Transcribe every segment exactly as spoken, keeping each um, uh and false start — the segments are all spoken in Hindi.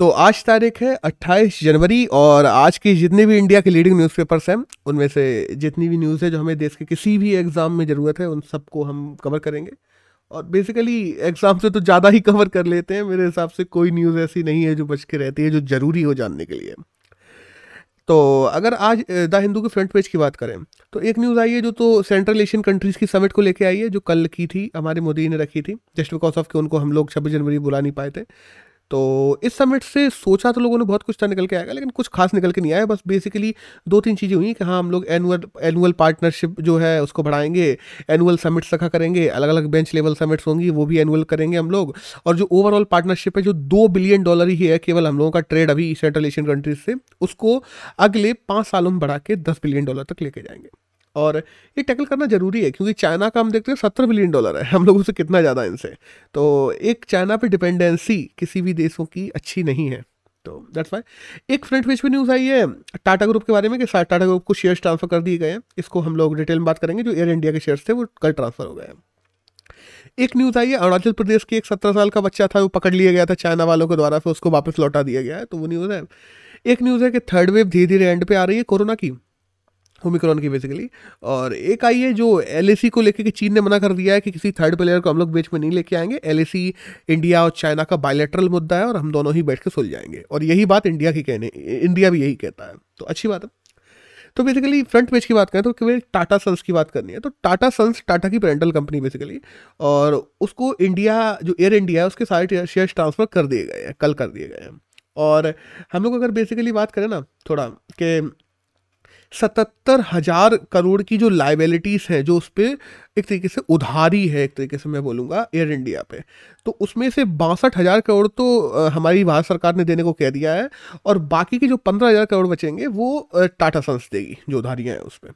तो आज तारीख है अट्ठाईस जनवरी और आज की जितने भी इंडिया के लीडिंग न्यूज़पेपर्स हैं उनमें से जितनी भी न्यूज़ है जो हमें देश के किसी भी एग्ज़ाम में ज़रूरत है उन सबको हम कवर करेंगे। और बेसिकली एग्ज़ाम से तो ज़्यादा ही कवर कर लेते हैं, मेरे हिसाब से कोई न्यूज़ ऐसी नहीं है जो बच के रहती है जो ज़रूरी हो जानने के लिए। तो अगर आज द हिंदू के फ्रंट पेज की बात करें तो एक न्यूज़ आई है जो तो सेंट्रल एशियन कंट्रीज़ की समिट को लेके आई है, जो कल की थी, हमारे मोदी ने रखी थी, जस्ट बिकॉज ऑफ कि उनको हम लोग छब्बीस जनवरी बुला नहीं पाए थे। तो इस समिट से सोचा तो लोगों ने बहुत कुछ तो निकल के आएगा, लेकिन कुछ खास निकल के नहीं आया। बस बेसिकली दो तीन चीज़ें हुई कि हाँ, हम लोग एनुअल एनुअल पार्टनरशिप जो है उसको बढ़ाएंगे, एनुअल समिट्स रखा करेंगे, अलग अलग बेंच लेवल समिट्स होंगी, वो भी एनुअल करेंगे हम लोग। और जो ओवरऑल पार्टनरशिप है जो दो बिलियन डॉलर ही है केवल हम लोगों का ट्रेड अभी सेंट्रल एशियन कंट्रीज से, उसको अगले पाँच सालों में बढ़ा के दस बिलियन डॉलर तक लेके जाएंगे। और ये टैकल करना ज़रूरी है क्योंकि चाइना का हम देखते हैं सत्तर बिलियन डॉलर है, हम लोगों से कितना ज़्यादा इनसे। तो एक चाइना पे डिपेंडेंसी किसी भी देशों की अच्छी नहीं है, तो दैट्स वाई। एक फ्रंट पेज पे न्यूज़ आई है टाटा ग्रुप के बारे में कि टाटा ग्रुप को शेयर्स ट्रांसफ़र कर दिए गए हैं, इसको हम लोग डिटेल में बात करेंगे। जो एयर इंडिया के शेयर्स थे वो कल ट्रांसफ़र हो गए हैं। एक न्यूज़ आई है अरुणाचल प्रदेश की एक सत्रह साल का बच्चा था, वो पकड़ लिया गया था चाइना वालों के द्वारा, फिर उसको वापस लौटा दिया गया है, तो वो न्यूज़ है। एक न्यूज़ है कि थर्ड वेव धीरे धीरे एंड पे आ रही है कोरोना की, ओमिक्रॉन की बेसिकली। और एक आई है जो एलएसी को लेके कि चीन ने मना कर दिया है कि किसी थर्ड प्लेयर को हम लोग बीच में नहीं लेके आएंगे, एलएसी इंडिया और चाइना का बायलैटरल मुद्दा है और हम दोनों ही बैठ के सुलझ जाएंगे। और यही बात इंडिया की कहने इंडिया भी यही कहता है, तो अच्छी बात है। तो बेसिकली फ्रंट पेज की बात करें तो केवल टाटा सन्स की बात करनी है। तो टाटा सन्स टाटा की पेरेंटल कंपनी बेसिकली, और उसको इंडिया जो एयर इंडिया है उसके सारे शेयर्स ट्रांसफ़र कर दिए गए हैं, कल कर दिए गए हैं। और हम लोग अगर बेसिकली बात करें ना थोड़ा कि सतहत्तर हज़ार करोड़ की जो लाइबिलिटीज़ हैं जो उस पर एक तरीके से उधारी है, एक तरीके से मैं बोलूँगा एयर इंडिया पे, तो उसमें से बासठ हज़ार करोड़ तो हमारी भारत सरकार ने देने को कह दिया है और बाकी के जो पंद्रह हज़ार करोड़ बचेंगे वो टाटा सन्स देगी जो उधारियाँ हैं उस पर।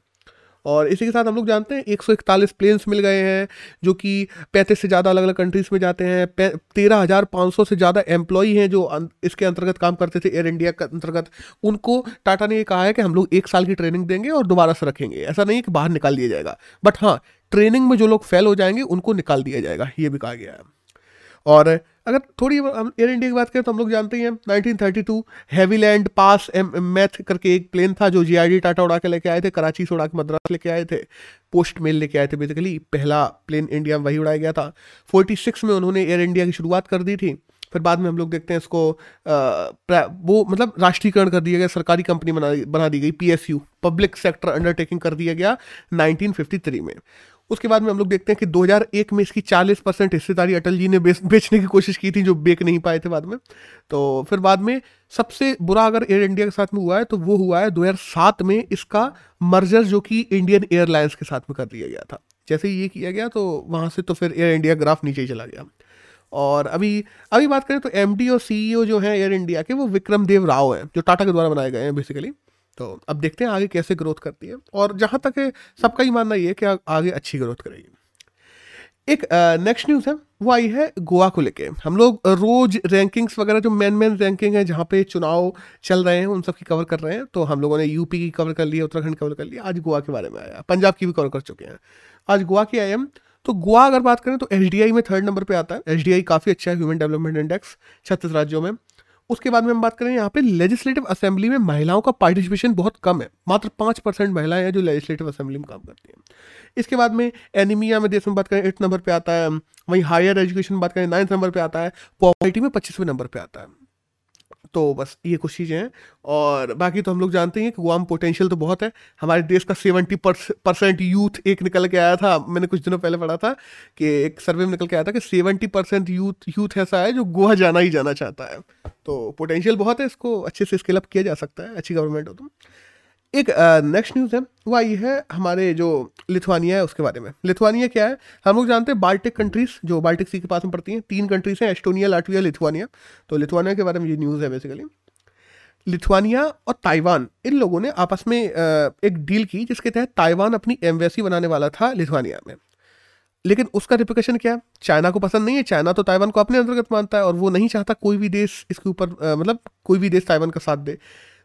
और इसी के साथ हम लोग जानते हैं एक सौ इकतालीस प्लेन्स मिल गए हैं जो कि पैंतीस से ज़्यादा अलग अलग कंट्रीज़ में जाते हैं। तेरह हज़ार पाँच सौ से ज़्यादा एम्प्लॉई हैं जो इसके अंतर्गत काम करते थे एयर इंडिया के अंतर्गत, उनको टाटा ने ये कहा है कि हम लोग एक साल की ट्रेनिंग देंगे और दोबारा से रखेंगे। ऐसा नहीं कि बाहर निकाल दिया जाएगा, बट हाँ ट्रेनिंग में जो लोग फेल हो जाएंगे उनको निकाल दिया जाएगा, ये भी कहा गया है। और अगर थोड़ी हम एयर इंडिया की बात करें तो हम लोग जानते हैं नाइनटीन थर्टी टू हैविलैंड पास एम मैथ करके एक प्लेन था जो जीआईडी टाटा उड़ा के लेके आए थे, कराची से उड़ा के मद्रास लेके आए थे, पोस्ट मेल लेके आए थे। बेसिकली पहला प्लेन इंडिया में वही उड़ाया गया था। छियालीस में उन्होंने एयर इंडिया की शुरुआत कर दी थी, फिर बाद में हम लोग देखते हैं इसको आ, वो मतलब राष्ट्रीयकरण कर दिया गया, सरकारी कंपनी बना बना दी गई, पीएसयू पब्लिक सेक्टर अंडरटेकिंग कर दिया गया नाइनटीन फिफ्टी थ्री में। उसके बाद में हम लोग देखते हैं कि दो हज़ार एक में इसकी चालीस परसेंट हिस्सेदारी अटल जी ने बेचने की कोशिश की थी जो बेच नहीं पाए थे बाद में। तो फिर बाद में सबसे बुरा अगर एयर इंडिया के साथ में हुआ है तो वो हुआ है दो हज़ार सात में इसका मर्जर जो कि इंडियन एयरलाइंस के साथ में कर दिया गया था। जैसे ये किया गया तो वहाँ से तो फिर एयर इंडिया ग्राफ नीचे ही चला गया। और अभी अभी बात करें तो एम डी और सी ई ओ जो हैं एयर इंडिया के वो विक्रम देव राव हैं जो टाटा के द्वारा बनाए गए हैं बेसिकली। तो अब देखते हैं आगे कैसे ग्रोथ करती है, और जहाँ तक है सबका ही मानना ये है कि आगे अच्छी ग्रोथ करेगी। एक नेक्स्ट न्यूज़ है वो आई है गोवा को लेके। हम लोग रोज़ रैंकिंग्स वगैरह जो मेन मेन रैंकिंग है जहाँ पे चुनाव चल रहे हैं उन सब की कवर कर रहे हैं। तो हम लोगों ने यूपी की कवर कर ली है, उत्तराखंड कवर कर लिया, आज गोवा के बारे में आया, पंजाब की भी कवर कर चुके हैं, आज गोवा की आई एम। तो गोवा अगर बात करें तो एचडीआई में थर्ड नंबर पर आता है, एचडीआई काफ़ी अच्छा है, ह्यूमन डेवलपमेंट इंडेक्स छत्तीस राज्यों में। उसके बाद में हम बात करें यहाँ पे लेजिस्लेटिव असेंबली में महिलाओं का पार्टिसिपेशन बहुत कम है, मात्र पाँच परसेंट महिलाएं हैं जो लेजिस्लेटिव असेंबली में काम करती हैं। इसके बाद में एनीमिया में देश में बात करें आठ नंबर पे आता है, वहीं हायर एजुकेशन बात करें नाइन्थ नंबर पे आता है, पॉवर्टी में पच्चीसवें नंबर पे आता है। तो बस ये कुछ चीज़ें हैं, और बाकी तो हम लोग जानते हैं कि गोवा में पोटेंशियल तो बहुत है। हमारे देश का सेवेंटी परसेंट यूथ एक निकल के आया था, मैंने कुछ दिनों पहले पढ़ा था कि एक सर्वे में निकल के आया था कि सेवेंटी परसेंट यूथ यूथ ऐसा है जो गोवा जाना ही जाना चाहता है। तो पोटेंशियल बहुत है, इसको अच्छे से स्केल अप किया जा सकता है, अच्छी गवर्नमेंट हो तो। एक नेक्स्ट uh, न्यूज़ है वो आई है हमारे जो लिथुआनिया है उसके बारे में। लिथुआनिया क्या है हम लोग जानते हैं, बाल्टिक कंट्रीज़ जो बाल्टिक सी के पास में पड़ती हैं, तीन कंट्रीज़ हैं एस्टोनिया, लाटविया, लिथुआनिया। तो लिथुआनिया के बारे में ये न्यूज़ है बेसिकली। लिथुआनिया और ताइवान इन लोगों ने आपस में uh, एक डील की जिसके तहत ताइवान अपनी एम्बेसी बनाने वाला था लिथुआनिया में, लेकिन उसका रिप्लिकेशन क्या है चाइना को पसंद नहीं है। चाइना तो ताइवान को अपने अंतर्गत मानता है और वो नहीं चाहता कोई भी देश इसके ऊपर uh, मतलब कोई भी देश ताइवान का साथ दे।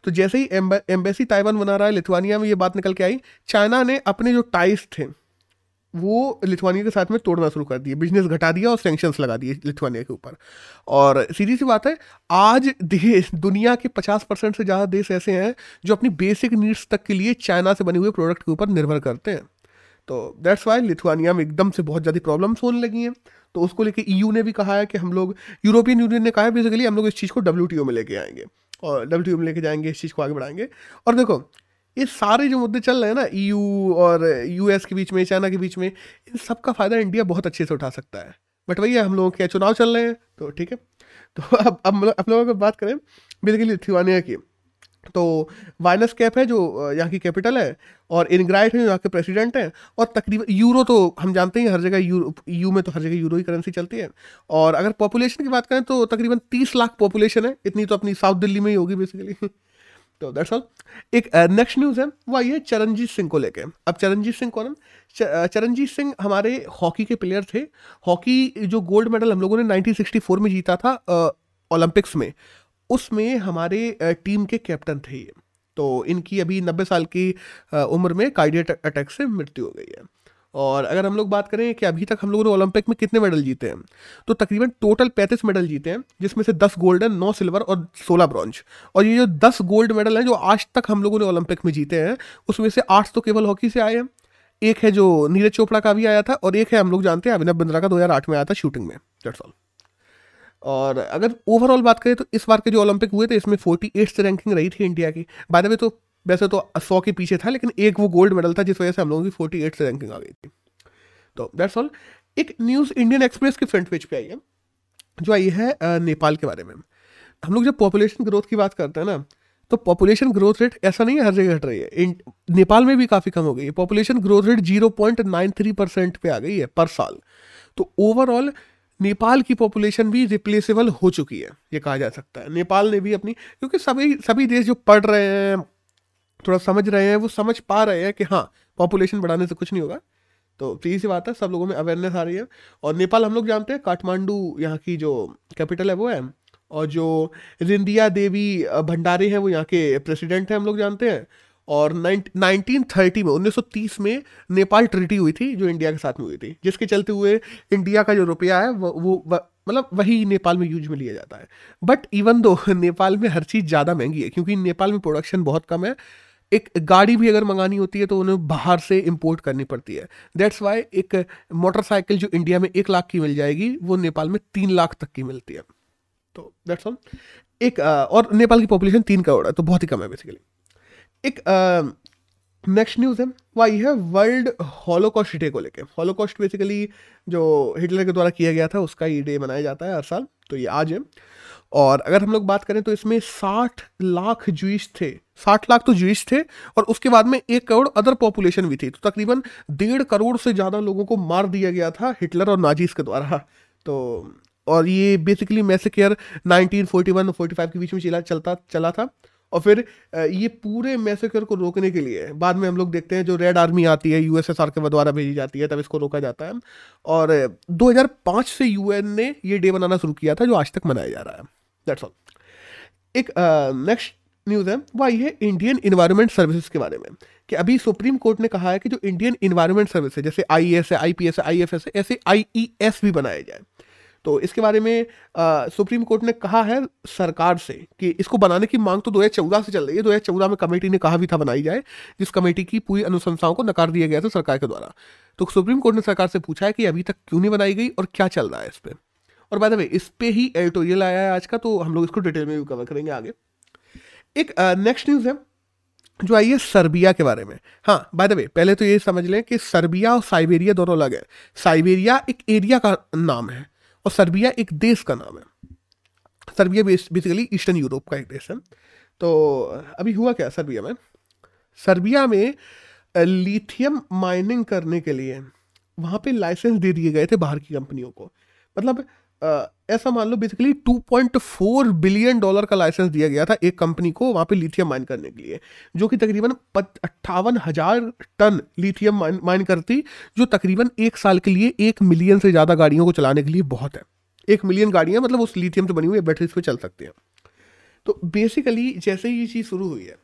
तो जैसे ही एम्बेसी ताइवान बना रहा है लिथुआनिया में, ये बात निकल के आई, चाइना ने अपने जो टाइज थे वो लिथुआनिया के साथ में तोड़ना शुरू कर दिया, बिजनेस घटा दिया और सैंक्शंस लगा दिए लिथुआनिया के ऊपर। और सीधी सी बात है, आज देश दुनिया के पचास परसेंट से ज़्यादा देश ऐसे हैं जो अपनी बेसिक नीड्स तक के लिए चाइना से बने हुए प्रोडक्ट के ऊपर निर्भर करते हैं। तो दैट्स वाई लिथुआनिया में एकदम से बहुत ज़्यादा प्रॉब्लम्स होने लगी हैं। तो उसको लेके ईयू ने भी कहा है कि हम लोग, यूरोपियन यूनियन ने कहा है बेसिकली हम लोग इस चीज़ को डब्ल्यू टी ओ में लेके आएंगे और डब्ल्यू टी ओ में लेके जाएंगे, इस चीज़ को आगे बढ़ाएंगे। और देखो ये सारे जो मुद्दे चल रहे हैं ना ईयू और यूएस के बीच में, चाइना के बीच में, इन सब का फ़ायदा इंडिया बहुत अच्छे से उठा सकता है। बट भैया हम लोगों के चुनाव चल रहे हैं तो ठीक है। तो अब अब आप लोगों की बात करें बेसिकली लिथुआनिया की, तो वाइनस कैप है जो यहाँ की कैपिटल है, और इनग्राइट है जो यहाँ के प्रेसिडेंट हैं, और तकरीबन यूरो तो हम जानते हैं हर जगह, यू यू में तो हर जगह यूरो ही करेंसी चलती है। और अगर पॉपुलेशन की बात करें तो तकरीबन तीस लाख पॉपुलेशन है, इतनी तो अपनी साउथ दिल्ली में ही होगी बेसिकली। तो दैट्स ऑल। एक नेक्स्ट न्यूज़ है वो आई है चरणजीत सिंह को लेके। अब चरणजीत सिंह कौन? चरणजीत सिंह हमारे हॉकी के प्लेयर थे। हॉकी जो गोल्ड मेडल हम लोगों ने नाइनटीन सिक्सटी फोर में जीता था ओलंपिक्स में, उसमें हमारे टीम के कैप्टन थे ये। तो इनकी अभी नब्बे साल की उम्र में कार्डियक अटैक से मृत्यु हो गई है। और अगर हम लोग बात करें कि अभी तक हम लोगों ने ओलंपिक में कितने मेडल जीते हैं, तो तकरीबन टोटल पैंतीस मेडल जीते हैं, जिसमें से दस गोल्ड है, नौ सिल्वर और सोलह ब्रॉन्ज। और ये जो दस गोल्ड मेडल हैं जो आज तक हम लोगों ने ओलंपिक में जीते हैं, उसमें से आठ तो केवल हॉकी से आए हैं, एक है जो नीरज चोपड़ा का भी आया था, और एक है हम लोग जानते हैं अभिनव बिंद्रा का दो हज़ार आठ में आया था शूटिंग में। That's all. और अगर ओवरऑल बात करें तो इस बार के जो ओलंपिक हुए थे इसमें अड़तालीसवीं रैंकिंग रही थी इंडिया की। बाय द वे तो वैसे तो सौ के पीछे था, लेकिन एक वो गोल्ड मेडल था जिस वजह से हम लोगों की फोर्टी एट से रैंकिंग आ गई थी। तो दैट्स ऑल। एक न्यूज़ इंडियन एक्सप्रेस के फ्रंट पेज पे आई है जो आई है नेपाल के बारे में। हम लोग जब पॉपुलेशन ग्रोथ की बात करते हैं ना, तो पॉपुलेशन ग्रोथ रेट ऐसा नहीं है हर जगह घट रही है, नेपाल में भी काफ़ी कम हो गई है। Population growth rate zero point nine three percent पे आ गई है पर साल। तो ओवरऑल नेपाल की पॉपुलेशन भी रिप्लेसेबल हो चुकी है, ये कहा जा सकता है। नेपाल ने भी अपनी, क्योंकि सभी सभी देश जो पढ़ रहे हैं, थोड़ा समझ रहे हैं, वो समझ पा रहे हैं कि हाँ पॉपुलेशन बढ़ाने से कुछ नहीं होगा। तो सीधी सी बात है, सब लोगों में अवेयरनेस आ रही है। और नेपाल हम लोग जानते हैं काठमांडू यहाँ की जो कैपिटल है वो है, और जो रिंदिया देवी भंडारी हैं वो यहाँ के प्रेसिडेंट हैं हम लोग जानते हैं। और नाइनटीन थर्टी में उन्नीस सौ तीस में नेपाल ट्रीटी हुई थी जो इंडिया के साथ में हुई थी, जिसके चलते हुए इंडिया का जो रुपया है वो वो मतलब वही नेपाल में यूज में लिया जाता है। बट इवन दो नेपाल में हर चीज़ ज़्यादा महंगी है, क्योंकि नेपाल में प्रोडक्शन बहुत कम है। एक गाड़ी भी अगर मंगानी होती है तो उन्हें बाहर से इंपोर्ट करनी पड़ती है। दैट्स वाई एक मोटरसाइकिल जो इंडिया में एक लाख की मिल जाएगी वो नेपाल में तीन लाख तक की मिलती है। तो दैट्स ऑल। एक और नेपाल की पॉपुलेशन तीन करोड़ है, तो बहुत ही कम है बेसिकली। एक नेक्स्ट न्यूज़ है वह ये है वर्ल्ड हॉलोकॉस्ट डे को लेके। हॉलोकॉस्ट बेसिकली जो हिटलर के द्वारा किया गया था उसका ये डे मनाया जाता है हर साल, तो ये आज है। और अगर हम लोग बात करें तो इसमें साठ लाख जूइश थे, साठ लाख तो जूइश थे, और उसके बाद में एक करोड़ अदर पॉपुलेशन भी थी। तो तकरीबन डेढ़ करोड़ से ज़्यादा लोगों को मार दिया गया था हिटलर और नाजीज़ के द्वारा। तो और ये basically massacre nineteen forty one और फोर्टी फाइव के बीच में चला चलता चला था। और फिर ये पूरे मैसेकर को रोकने के लिए बाद में हम लोग देखते हैं जो रेड आर्मी आती है यूएसएसआर के द्वारा भेजी जाती है, तब इसको रोका जाता है। और दो हज़ार पाँच से यूएन ने ये डे मनाना शुरू किया था जो आज तक मनाया जा रहा है। That's all. एक नेक्स्ट न्यूज़ है वह ये है इंडियन इन्वायरमेंट सर्विसेज के बारे में, कि अभी सुप्रीम कोर्ट ने कहा है कि जो इंडियन इन्वायरमेंट सर्विस है जैसे आईएएस है, आईपीएस है, आईएफएस है, ऐसे आईईएस भी बनाए जाए। तो इसके बारे में आ, सुप्रीम कोर्ट ने कहा है सरकार से कि इसको बनाने की मांग तो दो हज़ार चौदह से चल रही है। दो हज़ार चौदह में कमेटी ने कहा भी था बनाई जाए, जिस कमेटी की पूरी अनुशंसाओं को नकार दिया गया था सरकार के द्वारा। तो सुप्रीम कोर्ट ने सरकार से पूछा है कि अभी तक क्यों नहीं बनाई गई और क्या चल रहा है इस पर। और बाय द वे इस पर ही एडिटोरियल आया है आज का, तो हम लोग इसको डिटेल में भी कवर करेंगे आगे। एक नेक्स्ट न्यूज़ है जो आई है सर्बिया के बारे में। हाँ बाय द वे पहले तो ये समझ लें कि सर्बिया और साइबेरिया दोनों अलग है। साइबेरिया एक एरिया का नाम है और सर्बिया एक देश का नाम है। सर्बिया बेसिकली ईस्टर्न यूरोप का एक देश है। तो अभी हुआ क्या सर्बिया में? सर्बिया में लिथियम माइनिंग करने के लिए वहाँ पे लाइसेंस दे दिए गए थे बाहर की कंपनियों को। मतलब ऐसा मान लो basically two point four billion dollar का लाइसेंस दिया गया था एक कंपनी को वहाँ पे लिथियम माइन करने के लिए, जो कि तकरीबन अट्ठावन हज़ार टन लिथियम माइन माइन करती, जो तकरीबन एक साल के लिए एक मिलियन से ज़्यादा गाड़ियों को चलाने के लिए बहुत है। एक मिलियन गाड़ियाँ मतलब उस लिथियम से बनी हुई बैटरीज पे चल सकती हैं। तो बेसिकली जैसे ही ये चीज़ शुरू हुई है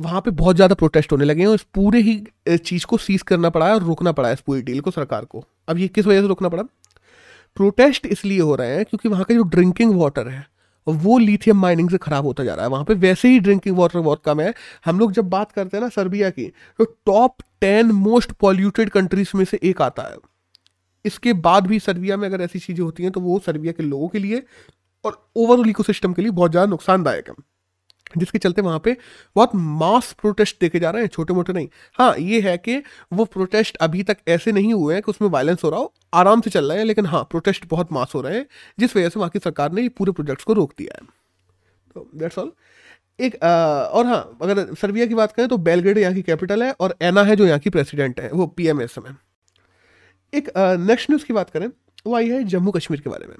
वहाँ पे बहुत ज़्यादा प्रोटेस्ट होने लगे हैं और इस पूरे ही चीज़ को सीज करना पड़ा है और रोकना पड़ा है इस पूरी डील को सरकार को। अब ये किस वजह से रोकना पड़ा? प्रोटेस्ट इसलिए हो रहे हैं क्योंकि वहाँ का जो ड्रिंकिंग वाटर है वो लिथियम माइनिंग से ख़राब होता जा रहा है। वहाँ पे वैसे ही ड्रिंकिंग वाटर बहुत कम है। हम लोग जब बात करते हैं ना सर्बिया की, तो top ten most polluted countries में से एक आता है। इसके बाद भी सर्बिया में अगर ऐसी चीज़ें होती हैं तो वो सर्बिया के लोगों के लिए और ओवरऑल इकोसिस्टम के लिए बहुत ज़्यादा नुकसानदायक है, जिसके चलते वहाँ पे बहुत मास प्रोटेस्ट देखे जा रहे हैं, छोटे मोटे नहीं। हाँ, ये है कि वो प्रोटेस्ट अभी तक ऐसे नहीं हुए हैं कि उसमें वायलेंस हो रहा हो, आराम से चल रहा है, लेकिन हाँ प्रोटेस्ट बहुत मास हो रहे हैं, जिस वजह से वहाँ की सरकार ने ये पूरे प्रोजेक्ट्स को रोक दिया है। तो दैट्स ऑल एक आ, और हाँ, अगर सर्बिया की बात करें तो बेलग्रेड यहाँ की कैपिटल है और एना है जो यहाँ की प्रेसिडेंट है, वो पी एम है इस समय। एक नेक्स्ट न्यूज़ की बात करें वो आई है जम्मू कश्मीर के बारे में।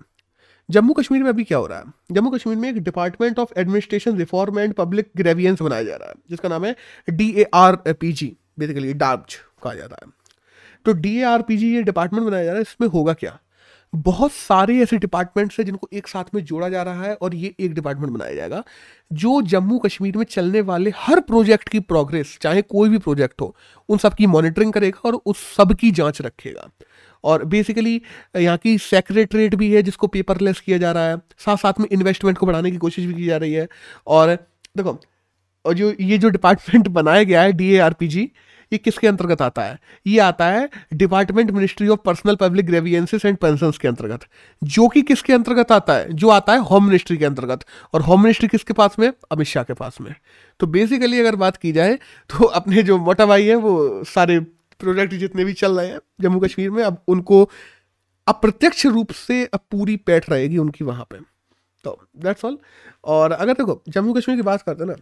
जम्मू कश्मीर में अभी क्या हो रहा है? जम्मू कश्मीर में एक department of administration reform and public grievance बनाया जा रहा है, जिसका नाम है D A R P G, basically DARPG कहा जाता है। तो D A R P G ये डिपार्टमेंट बनाया जा रहा है। इसमें होगा क्या, बहुत सारे ऐसे डिपार्टमेंट्स हैं जिनको एक साथ में जोड़ा जा रहा है और ये एक डिपार्टमेंट बनाया जाएगा जो जम्मू कश्मीर में चलने वाले हर प्रोजेक्ट की प्रोग्रेस, चाहे कोई भी प्रोजेक्ट हो, उन सब की मॉनिटरिंग करेगा और उस सब की जांच रखेगा। और बेसिकली यहाँ की सेक्रेटरीट भी है जिसको पेपरलेस किया जा रहा है, साथ साथ में इन्वेस्टमेंट को बढ़ाने की कोशिश भी की जा रही है। और देखो, और जो ये जो डिपार्टमेंट बनाया गया है D A R P G, ये किसके अंतर्गत आता है? ये आता है department ministry of personnel public grievances and pensions के अंतर्गत, जो कि किसके अंतर्गत आता है? जो आता है होम मिनिस्ट्री के अंतर्गत। और होम मिनिस्ट्री किसके पास में? अमित शाह के पास में। तो बेसिकली अगर बात की जाए तो अपने जो मोटा भाई है वो सारे प्रोजेक्ट जितने भी चल रहे हैं जम्मू कश्मीर में, अब उनको अप्रत्यक्ष रूप से अब पूरी पैठ रहेगी उनकी वहाँ पे। तो दैट्स ऑल। और अगर देखो जम्मू कश्मीर की बात करते हैं ना,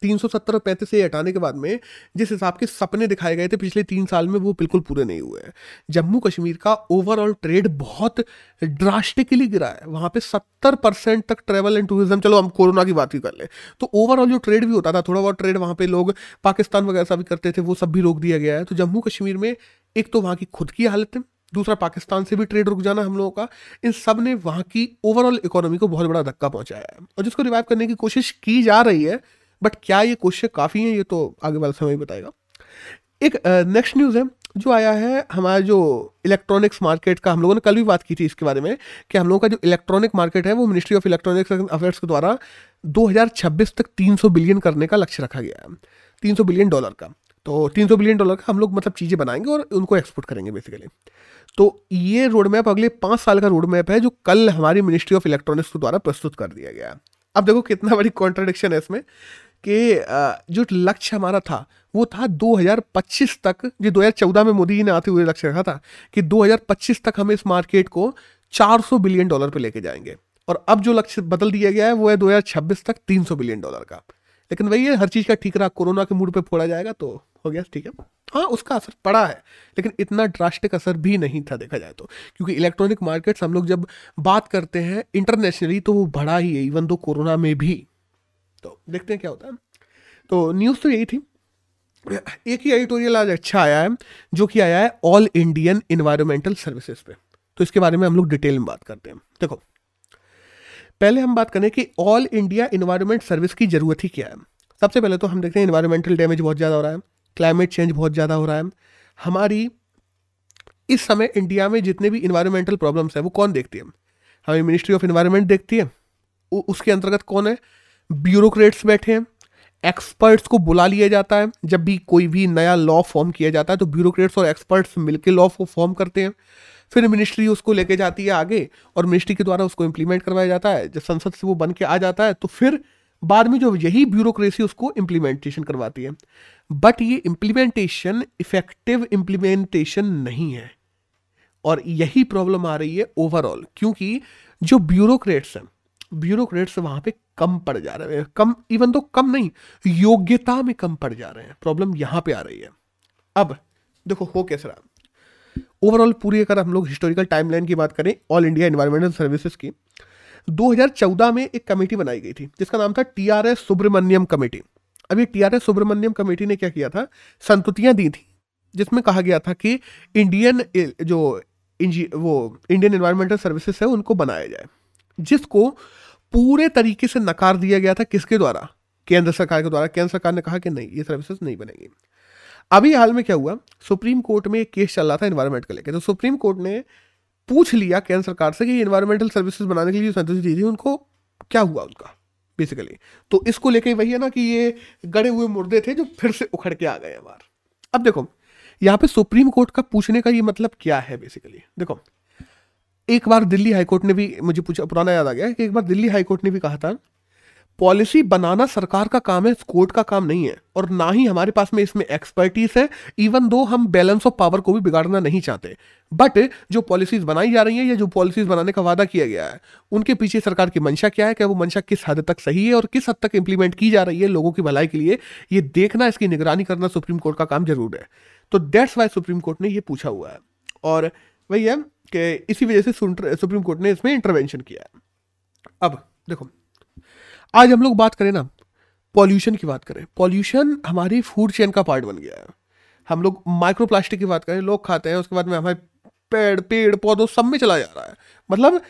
तीन सौ सत्तर और पैंतीस से हटाने के बाद में जिस हिसाब के सपने दिखाए गए थे पिछले तीन साल में, वो बिल्कुल पूरे नहीं हुए हैं। जम्मू कश्मीर का ओवरऑल ट्रेड बहुत ड्रास्टिकली गिरा है। वहाँ पे सत्तर परसेंट तक ट्रैवल एंड टूरिज्म, चलो हम कोरोना की बात ही कर लें, तो ओवरऑल जो ट्रेड भी होता था, थोड़ा बहुत ट्रेड वहाँ पे लोग पाकिस्तान वगैरह सब भी करते थे, वो सब भी रोक दिया गया है। तो जम्मू कश्मीर में एक तो वहाँ की खुद की हालत है, दूसरा पाकिस्तान से भी ट्रेड रुक जाना हम लोगों का, इन सब ने वहाँ की ओवरऑल इकोनॉमी को बहुत बड़ा धक्का पहुँचाया है और जिसको रिवाइव करने की कोशिश की जा रही है। बट क्या ये कोशिशें काफ़ी हैं, ये तो आगे वाला समय ही बताएगा। एक नेक्स्ट uh, न्यूज़ है जो आया है हमारा जो इलेक्ट्रॉनिक्स मार्केट का। हम लोगों ने कल भी बात की थी इसके बारे में कि हम लोगों का जो इलेक्ट्रॉनिक मार्केट है वो ministry of electronics and affairs के द्वारा दो हज़ार छब्बीस तक तीन सौ बिलियन करने का लक्ष्य रखा गया है, तीन सौ बिलियन डॉलर का। तो तीन सौ बिलियन डॉलर का हम लोग मतलब चीज़ें बनाएंगे और उनको एक्सपोर्ट करेंगे बेसिकली। तो ये रोड मैप अगले पाँच साल का रोड मैप है जो कल हमारी मिनिस्ट्री ऑफ इलेक्ट्रॉनिक्स के द्वारा प्रस्तुत कर दिया गया है। अब देखो कितना बड़ी कॉन्ट्राडिक्शन है इसमें कि जो लक्ष्य हमारा था वो था दो हज़ार पच्चीस तक, जो दो हज़ार चौदह में मोदी जी ने आते हुए लक्ष्य रखा था कि दो हज़ार पच्चीस तक हम इस मार्केट को चार सौ बिलियन डॉलर पे लेके जाएंगे, और अब जो लक्ष्य बदल दिया गया है वो है दो हज़ार छब्बीस तक तीन सौ बिलियन डॉलर का। लेकिन वही है, हर चीज़ का ठीकरा कोरोना के मूड पे फोड़ा जाएगा तो हो गया, ठीक है। हाँ, उसका असर पड़ा है लेकिन इतना ड्रास्टिक असर भी नहीं था देखा जाए तो, क्योंकि इलेक्ट्रॉनिक मार्केट्स हम लोग जब बात करते हैं इंटरनेशनली तो वो बढ़ा ही है, इवन दो कोरोना में भी। तो देखते हैं क्या होता है। तो न्यूज़ तो यही थी। एक ही एडिटोरियल आज अच्छा आया है जो कि आया है ऑल इंडियन एनवायरमेंटल सर्विसेज पे, तो इसके बारे में हम लोग डिटेल में बात करते हैं। देखो पहले हम बात करें कि ऑल इंडिया एनवायरमेंट सर्विस की ज़रूरत ही क्या है। सबसे पहले तो हम देखते हैं एनवायरमेंटल डैमेज बहुत ज़्यादा हो रहा है, क्लाइमेट चेंज बहुत ज़्यादा हो रहा है। हमारी इस समय इंडिया में जितने भी एनवायरमेंटल प्रॉब्लम्स हैं वो कौन देखती है? हमारी मिनिस्ट्री ऑफ एनवायरमेंट देखती है। उसके अंतर्गत कौन है? ब्यूरोक्रेट्स बैठे हैं, एक्सपर्ट्स को बुला लिया जाता है। जब भी कोई भी नया लॉ फॉर्म किया जाता है तो ब्यूरोक्रेट्स और एक्सपर्ट्स मिलकर लॉ को फॉर्म करते हैं, फिर मिनिस्ट्री उसको लेके जाती है आगे और मिनिस्ट्री के द्वारा उसको इम्प्लीमेंट करवाया जाता है। जब संसद से वो बन के आ जाता है तो फिर बाद में जो यही ब्यूरोक्रेसी उसको इम्प्लीमेंटेशन करवाती है। बट ये इम्प्लीमेंटेशन इफेक्टिव इम्प्लीमेंटेशन नहीं है और यही प्रॉब्लम आ रही है ओवरऑल, क्योंकि जो ब्यूरोक्रेट्स हैं ब्यूरोक्रेट्स वहाँ पे कम पड़ जा रहे हैं, कम इवन तो कम नहीं, योग्यता में कम पड़ जा रहे हैं। प्रॉब्लम यहाँ पे आ रही है। अब देखो हो कैसा रहा ओवरऑल पूरी, अगर हम लोग हिस्टोरिकल टाइमलाइन की बात करें ऑल इंडिया एनवायरमेंटल सर्विसेज की, दो हज़ार चौदह में एक कमेटी बनाई गई थी जिसका नाम था T R S Subramaniam committee. अब ये T R S Subramaniam committee ने क्या किया था, संतुतियाँ दी थी जिसमें कहा गया था कि इंडियन जो वो इंडियन एनवायरमेंटल सर्विसेज है उनको बनाया जाए, जिसको पूरे तरीके से नकार दिया गया था। किसके द्वारा? केंद्र सरकार के द्वारा, केंद्र सरकार ने कहा कि नहीं, ये सर्विसेज नहीं बनेगी। अभी हाल में क्या हुआ, सुप्रीम कोर्ट में एक केस चल रहा था एनवायरमेंट को लेकर, तो सुप्रीम कोर्ट ने पूछ लिया केंद्र सरकार से कि एनवायरमेंटल सर्विसेज बनाने के लिए संतुष्टि दी थी उनको, क्या हुआ उनका बेसिकली। तो इसको लेकर वही है ना कि ये गड़े हुए मुर्दे थे जो फिर से उखड़ के आ गए हैं बाहर। अब देखो यहाँ पे सुप्रीम कोर्ट का पूछने का ये मतलब क्या है बेसिकली। देखो एक बार दिल्ली हाईकोर्ट ने भी, मुझे पूछा पुराना याद आ गया कि एक बार दिल्ली हाईकोर्ट ने भी कहा था पॉलिसी बनाना सरकार का काम है, कोर्ट का काम नहीं है, और ना ही हमारे पास में इसमें एक्सपर्टीज है। इवन दो हम बैलेंस ऑफ पावर को भी बिगाड़ना नहीं चाहते, बट जो पॉलिसीज बनाई जा रही हैं या जो पॉलिसीज बनाने का वादा किया गया है उनके पीछे सरकार की मंशा क्या है, क्या वो मंशा किस हद तक सही है और किस हद तक इंप्लीमेंट की जा रही है लोगों की भलाई के लिए, ये देखना, इसकी निगरानी करना सुप्रीम कोर्ट का काम जरूर है। तो दैट्स वाई सुप्रीम कोर्ट ने ये पूछा हुआ है, और वही है कि इसी वजह से सुप्रीम कोर्ट ने इसमें इंटरवेंशन किया है। अब देखो आज हम लोग बात करें ना पॉल्यूशन की बात करें, पॉल्यूशन हमारी फूड चेन का पार्ट बन गया है। हम लोग माइक्रो प्लास्टिक की बात करें, लोग खाते हैं, उसके बाद में हमारे पेड़ पेड़ पौधों सब में चला जा रहा है। मतलब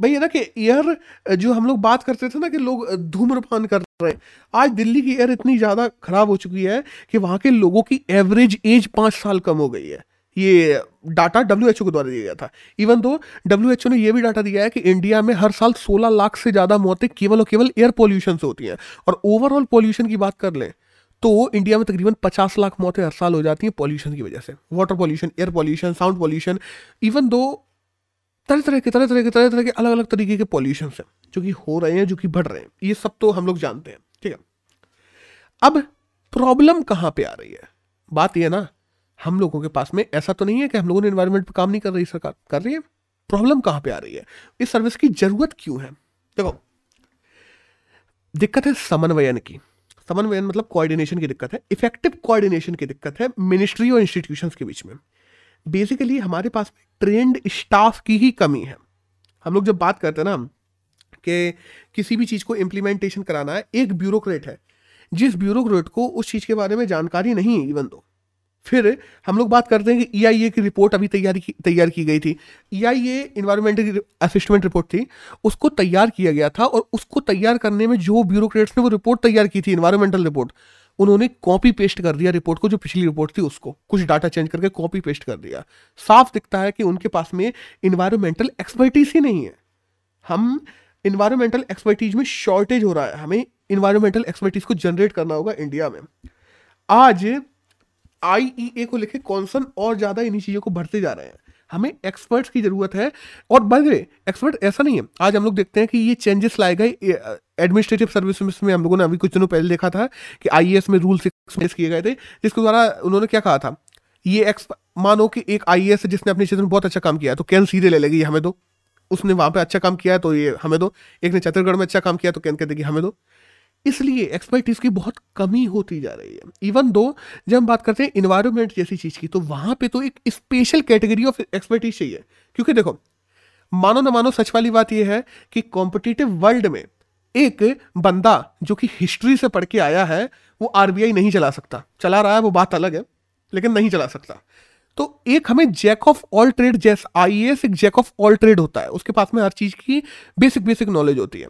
भाई है ना कि एयर, जो हम लोग बात करते थे ना कि लोग धूम्रपान कर रहे हैं, आज दिल्ली की एयर इतनी ज़्यादा खराब हो चुकी है कि वहाँ के लोगों की एवरेज एज पाँच साल कम हो गई है। ये डाटा डब्ल्यू एच ओ के द्वारा दिया गया था। Even though W H O ने यह भी डाटा दिया है कि इंडिया में हर साल सोलह लाख से ज़्यादा मौतें केवल और केवल एयर पोल्यूशन से होती हैं, और ओवरऑल पोल्यूशन की बात कर लें तो इंडिया में तकरीबन पचास लाख मौतें हर साल हो जाती हैं पोल्यूशन की वजह से। Water pollution, air pollution, sound pollution, even दो तरह तरह के तरह तरह के तरह तरह के अलग अलग तरीके के पोल्यूशन हैं जो कि हो रहे हैं, जो कि बढ़ रहे हैं, ये सब तो हम लोग जानते हैं, ठीक है। अब प्रॉब्लम कहाँ पर आ रही है, बात यह ना, हम लोगों के पास में ऐसा तो नहीं है कि हम लोगों ने एनवायरनमेंट पर काम नहीं कर रही, सरकार कर रही है। प्रॉब्लम कहाँ पे आ रही है, इस सर्विस की जरूरत क्यों है। देखो दिक्कत है समन्वयन की, समन्वयन मतलब कोऑर्डिनेशन की दिक्कत है, इफेक्टिव कोऑर्डिनेशन की दिक्कत है मिनिस्ट्री और इंस्टीट्यूशंस के बीच में। बेसिकली हमारे पास में ट्रेंड स्टाफ की ही कमी है। हम लोग जब बात करते हैं ना कि किसी भी चीज़ को इम्प्लीमेंटेशन कराना है, एक ब्यूरोक्रेट है जिस ब्यूरोक्रेट को उस चीज़ के बारे में जानकारी नहीं, इवन दो फिर हम लोग बात करते हैं कि ई आई ए की रिपोर्ट अभी तैयारी तैयार की गई थी, ई आई ए इन्वायरमेंटल असिस्टमेंट रिपोर्ट थी, उसको तैयार किया गया था, और उसको तैयार करने में जो ब्यूरोक्रेट्स ने वो रिपोर्ट तैयार की थी इन्वायरमेंटल रिपोर्ट, उन्होंने कॉपी पेस्ट कर दिया रिपोर्ट को, जो पिछली रिपोर्ट थी उसको कुछ डाटा चेंज करके कॉपी पेस्ट कर दिया। साफ दिखता है कि उनके पास में इन्वायरमेंटल एक्सपर्टीज ही नहीं है। हम इन्वायरमेंटल एक्सपर्टीज में शॉर्टेज हो रहा है, हमें इन्वायरमेंटल एक्सपर्टीज को जनरेट करना होगा इंडिया में। आज आई ई ए को लेके कॉन्सन और ज़्यादा इन्हीं चीज़ों को बढ़ते जा रहे हैं, हमें एक्सपर्ट्स की ज़रूरत है। और बाय द वे एक्सपर्ट ऐसा नहीं है, आज हम लोग देखते हैं कि ये चेंजेस लाए गए एडमिनिस्ट्रेटिव सर्विस में। हम लोगों ने अभी कुछ दिनों पहले देखा था कि आई ई एस में रूल सिक्स किए गए थे, जिसके द्वारा उन्होंने क्या कहा था, ये एक्स मानो कि एक आई ई एस है जिसने अपने क्षेत्र में बहुत अच्छा काम किया तो कैन सीधे ले लेगी हमें दो, उसने वहाँ पर अच्छा काम किया है तो ये हमें दो, एक ने छत्तीसगढ़ में अच्छा काम किया तो कैन कह देगी हमें दो। इसलिए एक्सपर्टीज की बहुत कमी होती जा रही है। इवन दो जब हम बात करते हैं इन्वायरमेंट जैसी चीज़ की, तो वहाँ पे तो एक स्पेशल कैटेगरी ऑफ एक्सपर्टीज चाहिए, क्योंकि देखो मानो ना मानो सच वाली बात यह है कि कॉम्पिटिटिव वर्ल्ड में एक बंदा जो कि हिस्ट्री से पढ़ के आया है वो आर बी आई नहीं चला सकता, चला रहा है वो बात अलग है लेकिन नहीं चला सकता। तो एक हमें जैक ऑफ ऑल ट्रेड, जैसा आई ए एस एक जैक ऑफ ऑल ट्रेड होता है, उसके पास में हर चीज़ की बेसिक बेसिक नॉलेज होती है,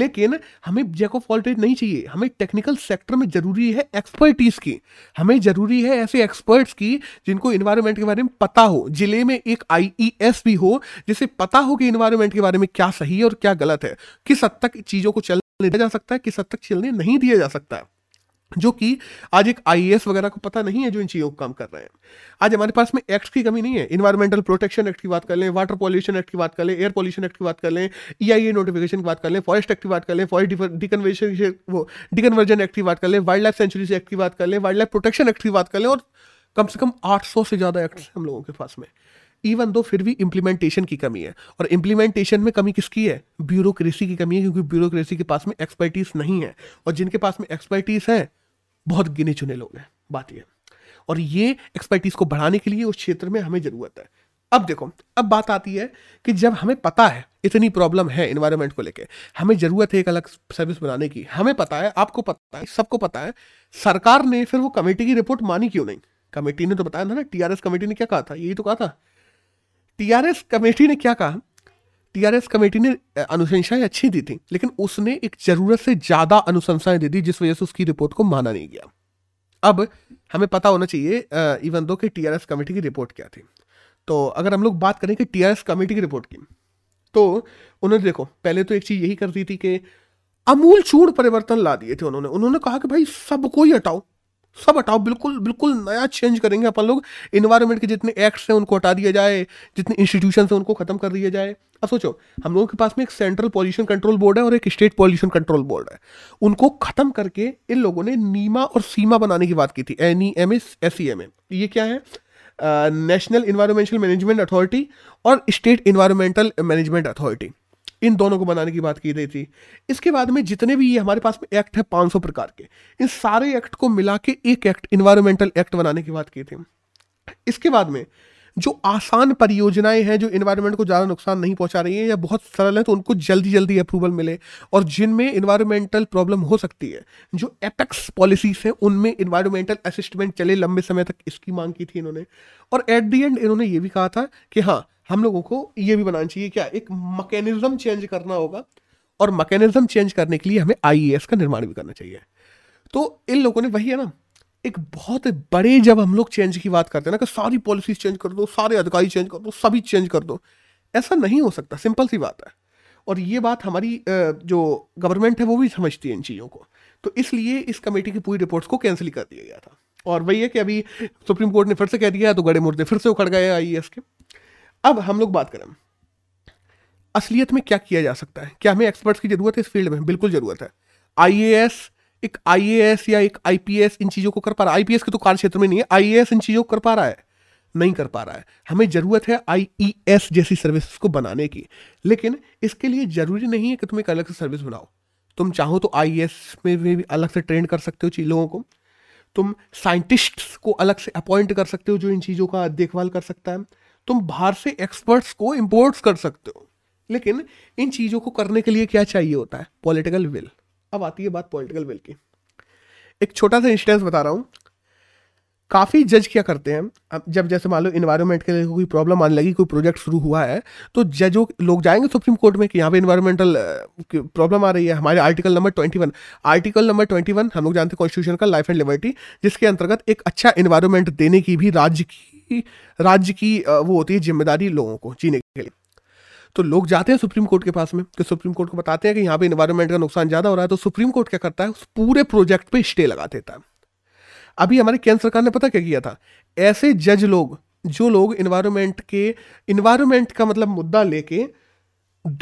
लेकिन हमें जैक ऑफ ऑल ट्रेड नहीं चाहिए। हमें टेक्निकल सेक्टर में ज़रूरी है एक्सपर्टीज़ की, हमें ज़रूरी है ऐसे एक्सपर्ट्स की जिनको इन्वायरमेंट के बारे में पता हो, जिले में एक आई ई एस भी हो जिसे पता हो कि इन्वायरमेंट के बारे में क्या सही है और क्या गलत है, किस हद तक चीज़ों को चलने दिया जा सकता है, किस हद तक चलने नहीं दिया जा सकता है, जो कि आज एक आई ए एस वगैरह को पता नहीं है जो इन चीज़ों को काम कर रहे हैं। आज हमारे पास में एक्ट की कमी नहीं है, इन्वायरमेंटल प्रोटेक्शन एक्ट की बात कर लें, वाटर पॉल्यूशन एक्ट की बात कर लें, एयर पॉल्यूशन एक्ट की बात कर लें, ई आई ए नोटिफिकेशन की बात कर लें, फॉरेस्ट एक्ट की बात कर लें, फॉरेस्ट डिकन्वेशन वो डिकन्वर्जन एक्ट की बात कर लें, वाइल्ड लाइफ सेंचुरीज एक्ट की बात कर लें, वाइल्ड लाइफ प्रोटेक्शन एक्ट की बात कर लें, और कम से कम आठ सौ से ज़्यादा एक्ट हम लोगों के पास में। इवन दो फिर भी इम्प्लीमेंटेशन की कमी है, और इम्प्लीमेंटेशन में कमी किसकी है, ब्यूरोक्रेसी की कमी है, क्योंकि ब्यूरोक्रेसी के पास में एक्सपर्टीज़ नहीं है, और जिनके पास में एक्सपर्टीज़ है बहुत गिने चुने लोग हैं, बात यह। और ये एक्सपर्टीज को बढ़ाने के लिए उस क्षेत्र में हमें जरूरत है। अब देखो अब बात आती है कि जब हमें पता है इतनी प्रॉब्लम है एनवायरनमेंट को लेके, हमें जरूरत है एक अलग सर्विस बनाने की, हमें पता है, आपको पता है, सबको पता है, सरकार ने फिर वो कमेटी की रिपोर्ट मानी क्यों नहीं। कमेटी ने तो बताया था ना, टी आर एस कमेटी ने क्या कहा था, यही तो कहा था, टी आर एस कमेटी ने क्या कहा टीआरएस कमेटी ने अनुशंसाएं अच्छी दी थी, लेकिन उसने एक जरूरत से ज्यादा अनुशंसाएं दे दी, जिस वजह से उसकी रिपोर्ट को माना नहीं गया। अब हमें पता होना चाहिए इवन दो कि टीआरएस कमेटी की रिपोर्ट क्या थी। तो अगर हम लोग बात करें कि टीआरएस कमेटी की रिपोर्ट की, तो उन्होंने देखो पहले तो एक चीज यही कर दी थी कि अमूल चूड़ परिवर्तन ला दिए थे उन्होंने। उन्होंने कहा कि भाई सबको ही हटाओ, सब हटाओ, बिल्कुल बिल्कुल नया चेंज करेंगे अपन लोग। एनवायरमेंट के जितने एक्ट्स हैं उनको हटा दिया जाए, जितने इंस्टीट्यूशन हैं उनको खत्म कर दिया जाए। अब सोचो हम लोगों के पास में एक सेंट्रल पॉल्यूशन कंट्रोल बोर्ड है और एक स्टेट पॉल्यूशन कंट्रोल बोर्ड है, उनको खत्म करके इन लोगों ने नीमा और सीमा बनाने की बात की थी। N E M S S E M A, ये क्या है? नेशनल एनवायरमेंटल मैनेजमेंट अथॉरिटी और स्टेट एनवायरमेंटल मैनेजमेंट अथॉरिटी, इन दोनों को बनाने की बात की गई थी। इसके बाद में जितने भी ये हमारे पास में एक्ट है पाँच सौ प्रकार के, इन सारे एक्ट को मिला के एक एक्ट इन्वायरमेंटल एक्ट बनाने की बात की थी। इसके बाद में जो आसान परियोजनाएं हैं जो इन्वायरमेंट को ज़्यादा नुकसान नहीं पहुंचा रही हैं या बहुत सरल है, तो उनको जल्दी जल्दी अप्रूवल मिले, और जिनमें इन्वायरमेंटल प्रॉब्लम हो सकती है, जो एपेक्स पॉलिसीज़ हैं उनमें इन्वायरमेंटल असिस्टमेंट चले लंबे समय तक, इसकी मांग की थी इन्होंने। और एट दी एंड इन्होंने ये भी कहा था कि हाँ हम लोगों को ये भी बनाना चाहिए क्या, एक मैकेनिज्म चेंज करना होगा, और मैकेनिज्म चेंज करने के लिए हमें आईईएस का निर्माण भी करना चाहिए। तो इन लोगों ने वही है ना, एक बहुत बड़े, जब हम लोग चेंज की बात करते हैं ना कि सारी पॉलिसीज चेंज कर दो, सारे अधिकारी चेंज कर दो, सभी चेंज कर दो, ऐसा नहीं हो सकता, सिंपल सी बात है। और ये बात हमारी जो गवर्नमेंट है वो भी समझती है इन चीज़ों को, तो इसलिए इस कमेटी की पूरी रिपोर्ट्स को कैंसिल कर दिया गया था। और वही है कि अभी सुप्रीम कोर्ट ने फिर से कह दिया, तो गड़े मुर्दे फिर से उखड़ गए आईईएस के। अब हम लोग बात करें असलियत में क्या किया जा सकता है, क्या हमें एक्सपर्ट्स की जरूरत है इस फील्ड में? बिल्कुल जरूरत है। आईएएस, एक आईएएस या एक आईपीएस इन चीज़ों को कर पा रहा है, आईपीएस के तो कार्य क्षेत्र में नहीं है, आईएएस इन चीज़ों को कर पा रहा है? नहीं कर पा रहा है। हमें ज़रूरत है आईईएस जैसी सर्विस को बनाने की, लेकिन इसके लिए ज़रूरी नहीं है कि तुम एक अलग से सर्विस बनाओ। तुम चाहो तो आईएएस में भी अलग से ट्रेंड कर सकते हो लोगों को, तुम साइंटिस्ट्स को अलग से अपॉइंट कर सकते हो जो इन चीज़ों का देखभाल कर सकता है, तुम बाहर से एक्सपर्ट्स को इंपोर्ट्स कर सकते हो। लेकिन इन चीज़ों को करने के लिए क्या चाहिए होता है? Political will. अब आती है बात पॉलिटिकल विल की। एक छोटा सा इंस्टेंस बता रहा हूँ। काफ़ी जज क्या करते हैं, अब जब जैसे मान लो इन्वायरमेंट के लिए कोई प्रॉब्लम आने लगी, कोई प्रोजेक्ट शुरू हुआ है, तो जजों लोग जाएंगे सुप्रीम कोर्ट में कि यहाँ पे इन्वायरमेंटल प्रॉब्लम आ रही है, हमारे आर्टिकल नंबर इक्कीस, आर्टिकल नंबर इक्कीस हम लोग जानते हैं कॉन्स्टिट्यूशन का, लाइफ एंड लिबर्टी, जिसके अंतर्गत एक अच्छा इन्वायरमेंट देने की भी राज्य की राज्य की वो होती है जिम्मेदारी लोगों को जीने के लिए। तो लोग जाते हैं सुप्रीम कोर्ट के पास में, कि सुप्रीम कोर्ट को बताते हैं कि यहाँ पे इन्वायरमेंट का नुकसान ज़्यादा हो रहा है, तो सुप्रीम कोर्ट क्या करता है, उस पूरे प्रोजेक्ट पे स्टे लगा देता है। अभी हमारे केंद्र सरकार ने पता क्या किया था, ऐसे जज लोग जो लोग इन्वायरमेंट के इन्वायरमेंट का मतलब मुद्दा लेके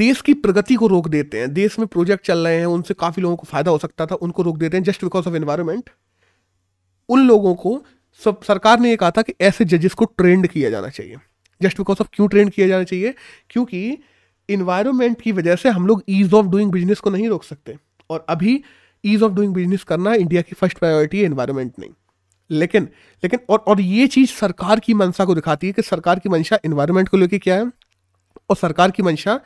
देश की प्रगति को रोक देते हैं, देश में प्रोजेक्ट चल रहे हैं उनसे काफ़ी लोगों को फायदा हो सकता था, उनको रोक देते हैं जस्ट बिकॉज ऑफ इन्वायरमेंट, उन लोगों को सब सरकार ने ये कहा था कि ऐसे जजेस को ट्रेंड किया जाना चाहिए। जस्ट बिकॉज ऑफ क्यों ट्रेंड किया जाना चाहिए? क्योंकि इन्वायरमेंट की वजह से हम लोग ईज़ ऑफ डूइंग बिजनेस को नहीं रोक सकते, और अभी ईज़ ऑफ डूइंग बिजनेस करना इंडिया की फर्स्ट प्रायोरिटी है, इन्वायरमेंट नहीं। लेकिन लेकिन और और ये चीज़ सरकार की मंशा को दिखाती है कि सरकार की मंशा इन्वायरमेंट को लेके क्या है, और सरकार की मंशा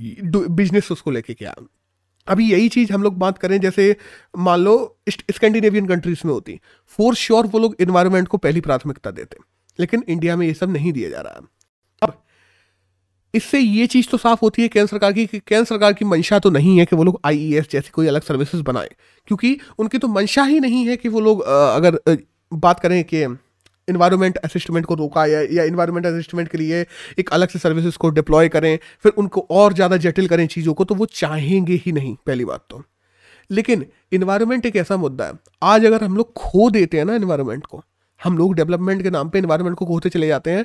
बिजनेस उसको लेके क्या है। अभी यही चीज़ हम लोग बात करें जैसे मान लो स्कैंडिनेवियन कंट्रीज़ में होती, फॉर श्योर वो लोग इन्वायरमेंट को पहली प्राथमिकता देते, लेकिन इंडिया में ये सब नहीं दिया जा रहा। अब इससे ये चीज़ तो साफ होती है केंद्र सरकार की, केंद्र सरकार की मंशा तो नहीं है कि वो लोग आईईएस जैसी कोई अलग सर्विसेज बनाएं, क्योंकि उनकी तो मंशा ही नहीं है कि वो लोग अगर बात करें कि इन्वायरमेंट असिस्टमेंट को रोका या, या इन्वायरमेंट असिस्टमेंट के लिए एक अलग से सर्विसेज को डिप्लॉय करें, फिर उनको और ज़्यादा जटिल करें चीज़ों को, तो वो चाहेंगे ही नहीं पहली बात तो। लेकिन इन्वायरमेंट एक ऐसा मुद्दा है, आज अगर हम लोग खो देते हैं ना इन्वायरमेंट को, हम लोग डेवलपमेंट के नाम पे इन्वायरमेंट को खोते चले जाते हैं,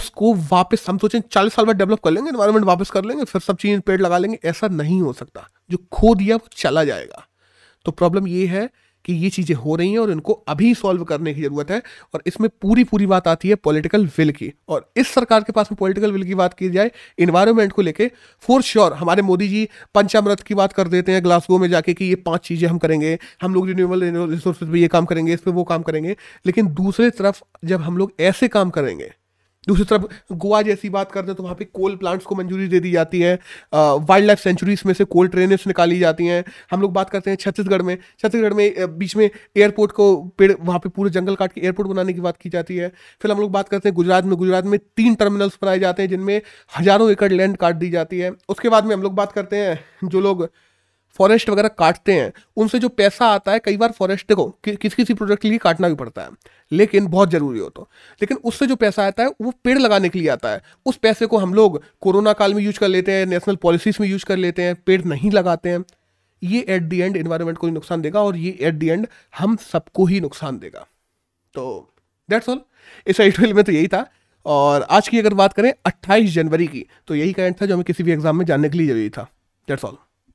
उसको वापस हम सोचें चालीस साल बाद डेवलप कर लेंगे, इन्वायरमेंट वापस कर लेंगे, फिर सब चीज़ पेड़ लगा लेंगे, ऐसा नहीं हो सकता। जो खो दिया वो चला जाएगा। तो प्रॉब्लम ये है कि ये चीज़ें हो रही हैं और इनको अभी सॉल्व करने की ज़रूरत है, और इसमें पूरी पूरी बात आती है पॉलिटिकल विल की। और इस सरकार के पास में पॉलिटिकल विल की बात की जाए इन्वायरमेंट को लेके, फॉर श्योर हमारे मोदी जी पंचामृत की बात कर देते हैं ग्लासगो में जाके कि ये पांच चीज़ें हम करेंगे, हम लोग रिन्यूएबल रिसोर्सेज पर ये काम करेंगे, इस पर वो काम करेंगे, लेकिन दूसरी तरफ जब हम लोग ऐसे काम करेंगे दूसरी तरफ गोवा जैसी बात करते हैं तो वहाँ पे कोल प्लांट्स को मंजूरी दे दी जाती है, वाइल्ड लाइफ सेंचुरीज में से कोल ट्रेनें निकाली जाती हैं। हम लोग बात करते हैं छत्तीसगढ़ में, छत्तीसगढ़ में बीच में एयरपोर्ट को पेड़ वहाँ पे पूरे जंगल काट के एयरपोर्ट बनाने की बात की जाती है। फिर हम लोग बात करते हैं गुजरात में, गुजरात में तीन टर्मिनल्स बनाए जाते हैं जिनमें हज़ारों एकड़ लैंड काट दी जाती है। उसके बाद में हम लोग बात करते हैं जो लोग फॉरेस्ट वगैरह काटते हैं उनसे जो पैसा आता है, कई बार फॉरेस्ट को कि, किसी किसी प्रोजेक्ट के लिए काटना भी पड़ता है लेकिन बहुत ज़रूरी हो तो, लेकिन उससे जो पैसा आता है वो पेड़ लगाने के लिए आता है। उस पैसे को हम लोग कोरोना काल में यूज कर लेते हैं, नेशनल पॉलिसीज़ में यूज कर लेते हैं, पेड़ नहीं लगाते हैं। ये एट दी एंड एनवायरनमेंट को ही नुकसान देगा और ये एट दी एंड हम सबको ही नुकसान देगा। तो दैट्स ऑल, इस आर्टिकल में तो यही था। और आज की अगर बात करें अट्ठाईस जनवरी की, तो यही करंट था जो हमें किसी भी एग्जाम में जानने के लिए जरूरी था। That's all.